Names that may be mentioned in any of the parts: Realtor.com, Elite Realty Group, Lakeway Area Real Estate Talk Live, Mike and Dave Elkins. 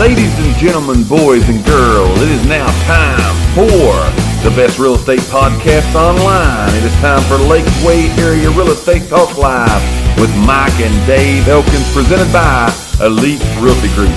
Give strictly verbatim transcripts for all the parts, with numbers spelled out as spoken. Ladies and gentlemen, boys and girls, it is now time for the best real estate podcast online. It is time for Lakeway Area Real Estate Talk Live with Mike and Dave Elkins, presented by Elite Realty Group.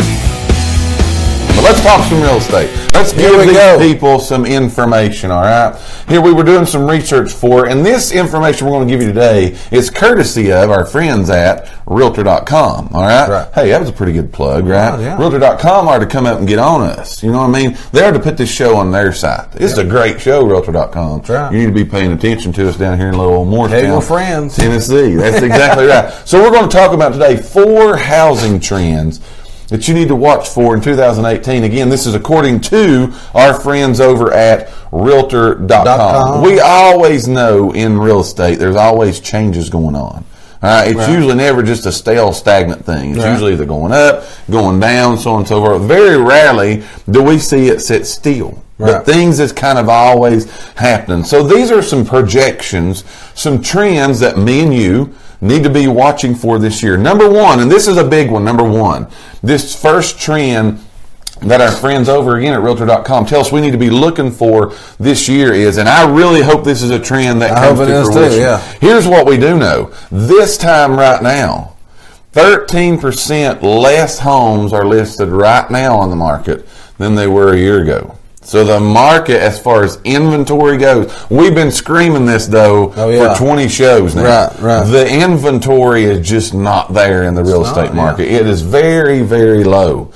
Well, let's talk some real estate. Let's give these go. people some information, all right? Here we were doing some research for, and this information we're going to give you today is courtesy of our friends at Realtor dot com, all right? right? Hey, that was a pretty good plug, right? Oh, yeah. Realtor dot com are to come up and get on us, you know what I mean? They're to put this show on their site. It's yep. a great show, Realtor dot com. That's right. You need to be paying attention to us down here in little old Morristown. Hey, your friends. Tennessee. That's exactly right. So we're going to talk about today four housing trends that you need to watch for in two thousand eighteen. Again, this is according to our friends over at Realtor dot com. We always know in real estate there's always changes going on. Uh, it's right. usually never just a stale, stagnant thing. It's right. usually either going up, going down, so on and so forth. Very rarely do we see it sit still. Right. But things is kind of always happening. So these are some projections, some trends that me and you need to be watching for this year. Number one, and this is a big one, number one, this first trend that our friends over again at Realtor dot com tell us we need to be looking for this year is, and I really hope this is a trend that comes to fruition. Yeah. Here's what we do know. This time right now, thirteen percent less homes are listed right now on the market than they were a year ago. So the market, as far as inventory goes, we've been screaming this, though, oh, yeah. for twenty shows now. Right, right. The inventory is just not there in the it's real estate not, market. Yeah. It is very, very low.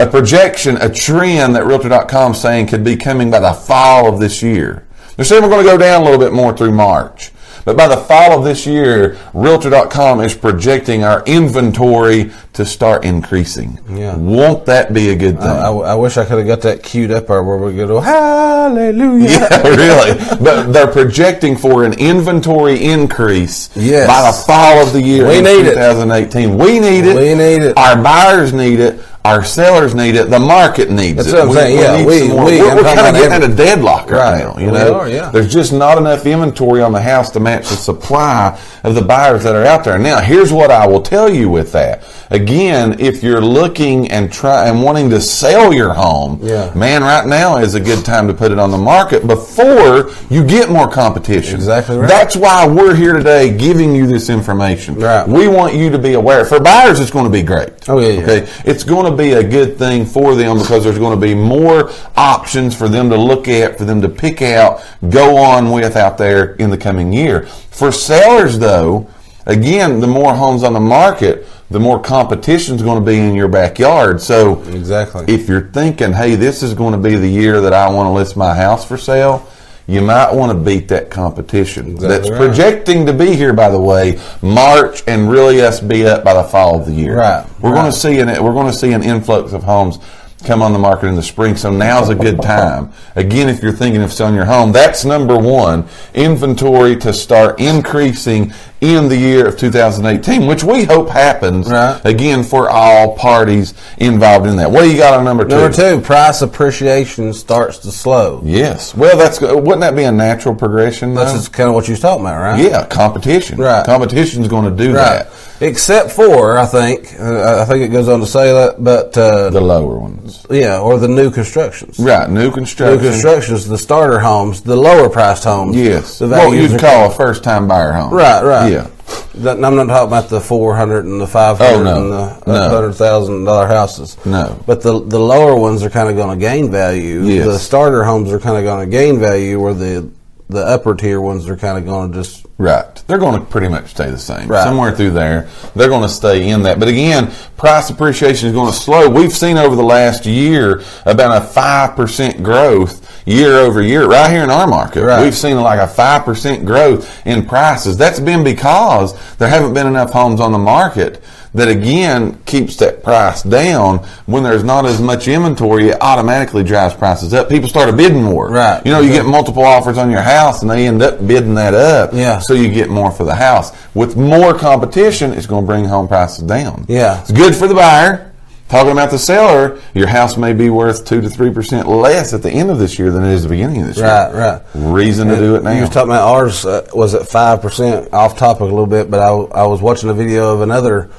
A projection, a trend that Realtor dot com is saying could be coming by the fall of this year. They're saying we're going to go down a little bit more through March. But by the fall of this year, Realtor dot com is projecting our inventory to start increasing. Yeah. Won't that be a good thing? I, I, I wish I could have got that queued up where we could go, hallelujah. Yeah, really. But they're projecting for an inventory increase yes. by the fall of the year we in need twenty eighteen. It. We need it. We need it. Our buyers need it. Our sellers need it. The market needs That's it. That's what I'm saying. Yeah, we, we, we we're, we're kind of getting out of deadlock right, right now. You know, are, yeah. There's just not enough inventory on the house to match the supply of the buyers that are out there. Now, here's what I will tell you with that. Again, if you're looking and try and wanting to sell your home, yeah. man, right now is a good time to put it on the market before you get more competition. Exactly right. That's why we're here today giving you this information. Right. We want you to be aware. For buyers, it's going to be great. Oh, yeah, yeah. Okay? It's going to be a good thing for them because there's going to be more options for them to look at, for them to pick out, go on with out there in the coming year. For sellers, though, again, the more homes on the market, the more competition is going to be in your backyard. So exactly. if you're thinking, hey, this is going to be the year that I want to list my house for sale, you might want to beat that competition. Exactly That's right. projecting to be here, by the way, March, and really us be up by the fall of the year. Right. We're right. going to see an we're going to see an influx of homes come on the market in the spring, so now's a good time. Again, if you're thinking of selling your home, that's number one, inventory to start increasing in the year of two thousand eighteen, which we hope happens, right. again, for all parties involved in that. What do you got on number two? Number two, price appreciation starts to slow. Yes. Well, that's wouldn't that be a natural progression, though? That's just kind of what you was talking about, right? Yeah, competition. Right. Competition's going to do right. that. Except for, I think, uh, I think it goes on to say that, but... Uh, the lower ones. Yeah, or the new constructions. Right, new constructions. New constructions, the starter homes, the lower-priced homes. Yes, what you'd call a first-time buyer home. Right, right. Yeah. That, I'm not talking about the four hundred and the five hundred oh, no. and the no. one hundred thousand dollars houses. No. But the the lower ones are kind of going to gain value. Yes. The starter homes are kind of going to gain value, where the... the upper tier ones are kind of going to just... Right. They're going to pretty much stay the same. Right. Somewhere through there, they're going to stay in that. But again, price appreciation is going to slow. We've seen over the last year about a five percent growth year over year right here in our market. Right. We've seen like a five percent growth in prices. That's been because there haven't been enough homes on the market. That again keeps that price down. When there's not as much inventory, it automatically drives prices up. People start bidding more. Right. You know, you get multiple offers on your house and they end up bidding that up. Yeah. So you get more for the house. With more competition, it's going to bring home prices down. Yeah. It's good for the buyer. Talking about the seller, your house may be worth two to three percent less at the end of this year than it is at the beginning of this year. Right, right. Reason to do it now. You were talking about ours uh, was at five percent. Off topic a little bit, but I, I was watching a video of another.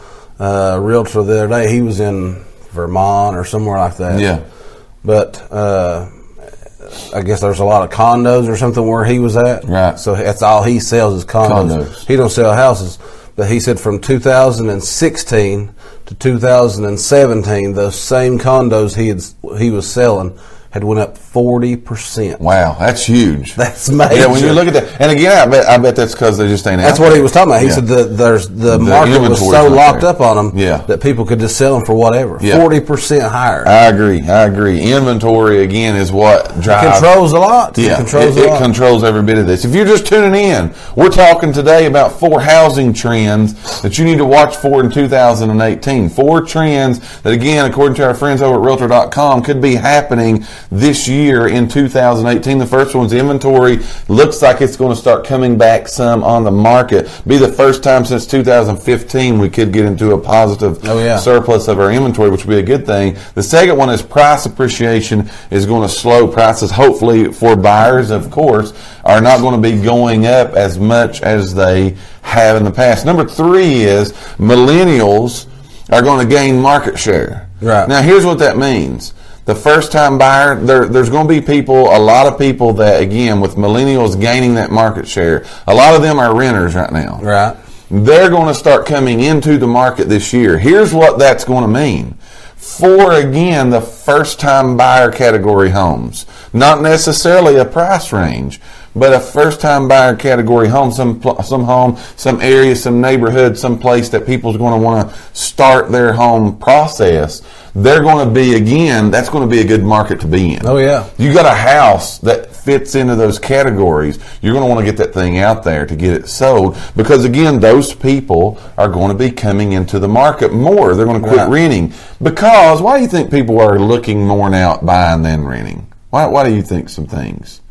Uh, realtor the other day, he was in Vermont or somewhere like that. Yeah. But uh, I guess there's a lot of condos or something where he was at. Right. So that's all he sells is condos. condos. He don't sell houses. But he said from two thousand sixteen to two thousand seventeen, those same condos he had, he was selling had went up forty percent. Wow, that's huge. That's major. Yeah, when you look at that. And again, I bet I bet that's because they just ain't out That's what there. He was talking about. He yeah. said the, there's, the, the market was so locked there. Up on them yeah. that people could just sell them for whatever. Yeah. forty percent higher. I agree. I agree. Inventory, again, is what drives. It controls a lot. Yeah, it controls it, a lot. It controls every bit of this. If you're just tuning in, we're talking today about four housing trends that you need to watch for in two thousand eighteen. Four trends that, again, according to our friends over at Realtor dot com, could be happening this year in two thousand eighteen. The first one's inventory. Looks like it's going to start coming back some on the market. Be the first time since two thousand fifteen we could get into a positive oh, yeah. surplus of our inventory, which would be a good thing. The second one is price appreciation is going to slow. Prices, hopefully, for buyers, of course, are not going to be going up as much as they have in the past. Number three is millennials are going to gain market share. Right. Now, here's what that means. The first-time buyer, there, there's going to be people, a lot of people that, again, with millennials gaining that market share, a lot of them are renters right now. Right. They're going to start coming into the market this year. Here's what that's going to mean. For, again, the first-time buyer category homes, not necessarily a price range, but a first-time buyer category home, some some home, some area, some neighborhood, some place that people's going to want to start their home process. They're going to be, again, that's going to be a good market to be in. Oh, yeah. You got a house that fits into those categories. You're going to want to get that thing out there to get it sold because, again, those people are going to be coming into the market more. They're going to quit right. renting because why do you think people are looking more now at buying than renting? Why, why do you think some things?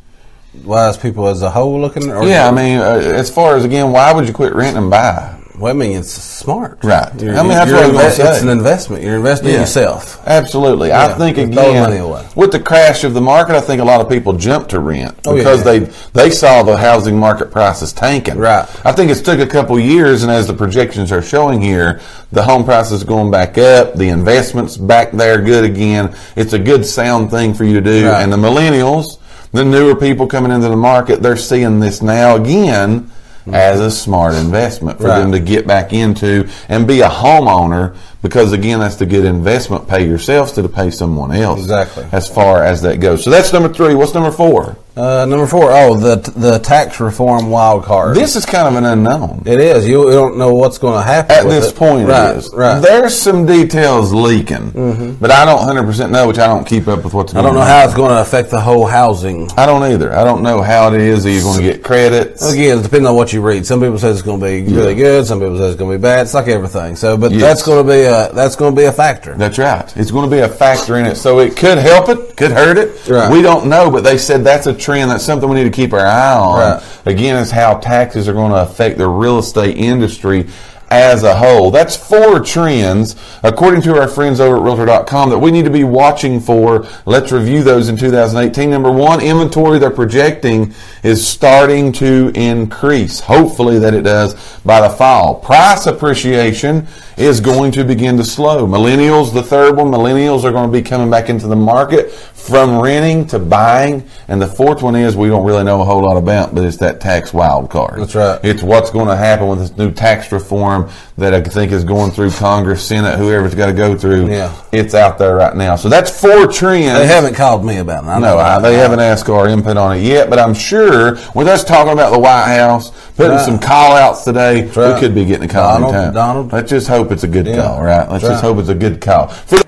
Why is people as a whole looking? Or yeah, I mean, uh, as far as, again, why would you quit renting and buy? Well, I mean, it's smart. Right. You're, I mean, that's what invest, it's an investment. You're investing yeah. in yourself. Absolutely. Yeah. I think, again, throw money away. With the crash of the market, I think a lot of people jumped to rent oh, because yeah. they they saw the housing market prices tanking. Right. I think it's took a couple years, and as the projections are showing here, the home price is going back up. The investment's back there good again. It's a good sound thing for you to do. Right. And the millennials, the newer people coming into the market, they're seeing this now again as a smart investment for right. them to get back into and be a homeowner because, again, that's the good investment. Pay yourself to pay someone else. Exactly. As far as that goes. So that's number three. What's number four? Uh, number four, oh, the the tax reform wild card. This is kind of an unknown. It is. You don't know what's going to happen at with this it. point. Right, it is. Right. There's some details leaking, mm-hmm. but I don't one hundred percent know, which I don't keep up with what's going on. I don't know how it's going to affect the whole housing. I don't either. I don't know how it is. Are you going to get credits? Again, depending on what you read. Some people say it's going to be really yeah. good. Some people say it's going to be bad. It's like everything. So, but yes. that's going to be a that's going to be a factor. That's right. It's going to be a factor in it. So it could help it, could hurt it. Right. We don't know, but they said that's a trend. Trend. That's something we need to keep our eye on. Right. Again, is how taxes are going to affect the real estate industry as a whole. That's four trends, according to our friends over at Realtor dot com, that we need to be watching for. Let's review those in two thousand eighteen. Number one, inventory they're projecting is starting to increase. Hopefully that it does by the fall. Price appreciation is going to begin to slow. Millennials, the third one, millennials are going to be coming back into the market from renting to buying. And the fourth one is we don't really know a whole lot about, but it's that tax wild card. That's right. It's what's going to happen with this new tax reform that I think is going through Congress, Senate, whoever's got to go through. Yeah. It's out there right now. So that's four trends. They haven't called me about it. I know no, I, they haven't asked our input on it yet, but I'm sure with us talking about the White House, putting right. some call-outs today, that's we right. could be getting a call Donald, anytime. Donald. Let's just hope it's a good yeah. call, right? Let's that's just right. hope it's a good call. For-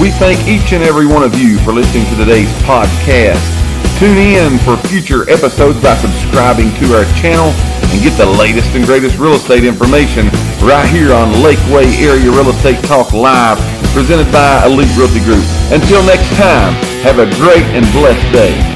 we thank each and every one of you for listening to today's podcast. Tune in for future episodes by subscribing to our channel and get the latest and greatest real estate information right here on Lakeway Area Real Estate Talk Live, presented by Elite Realty Group. Until next time, have a great and blessed day.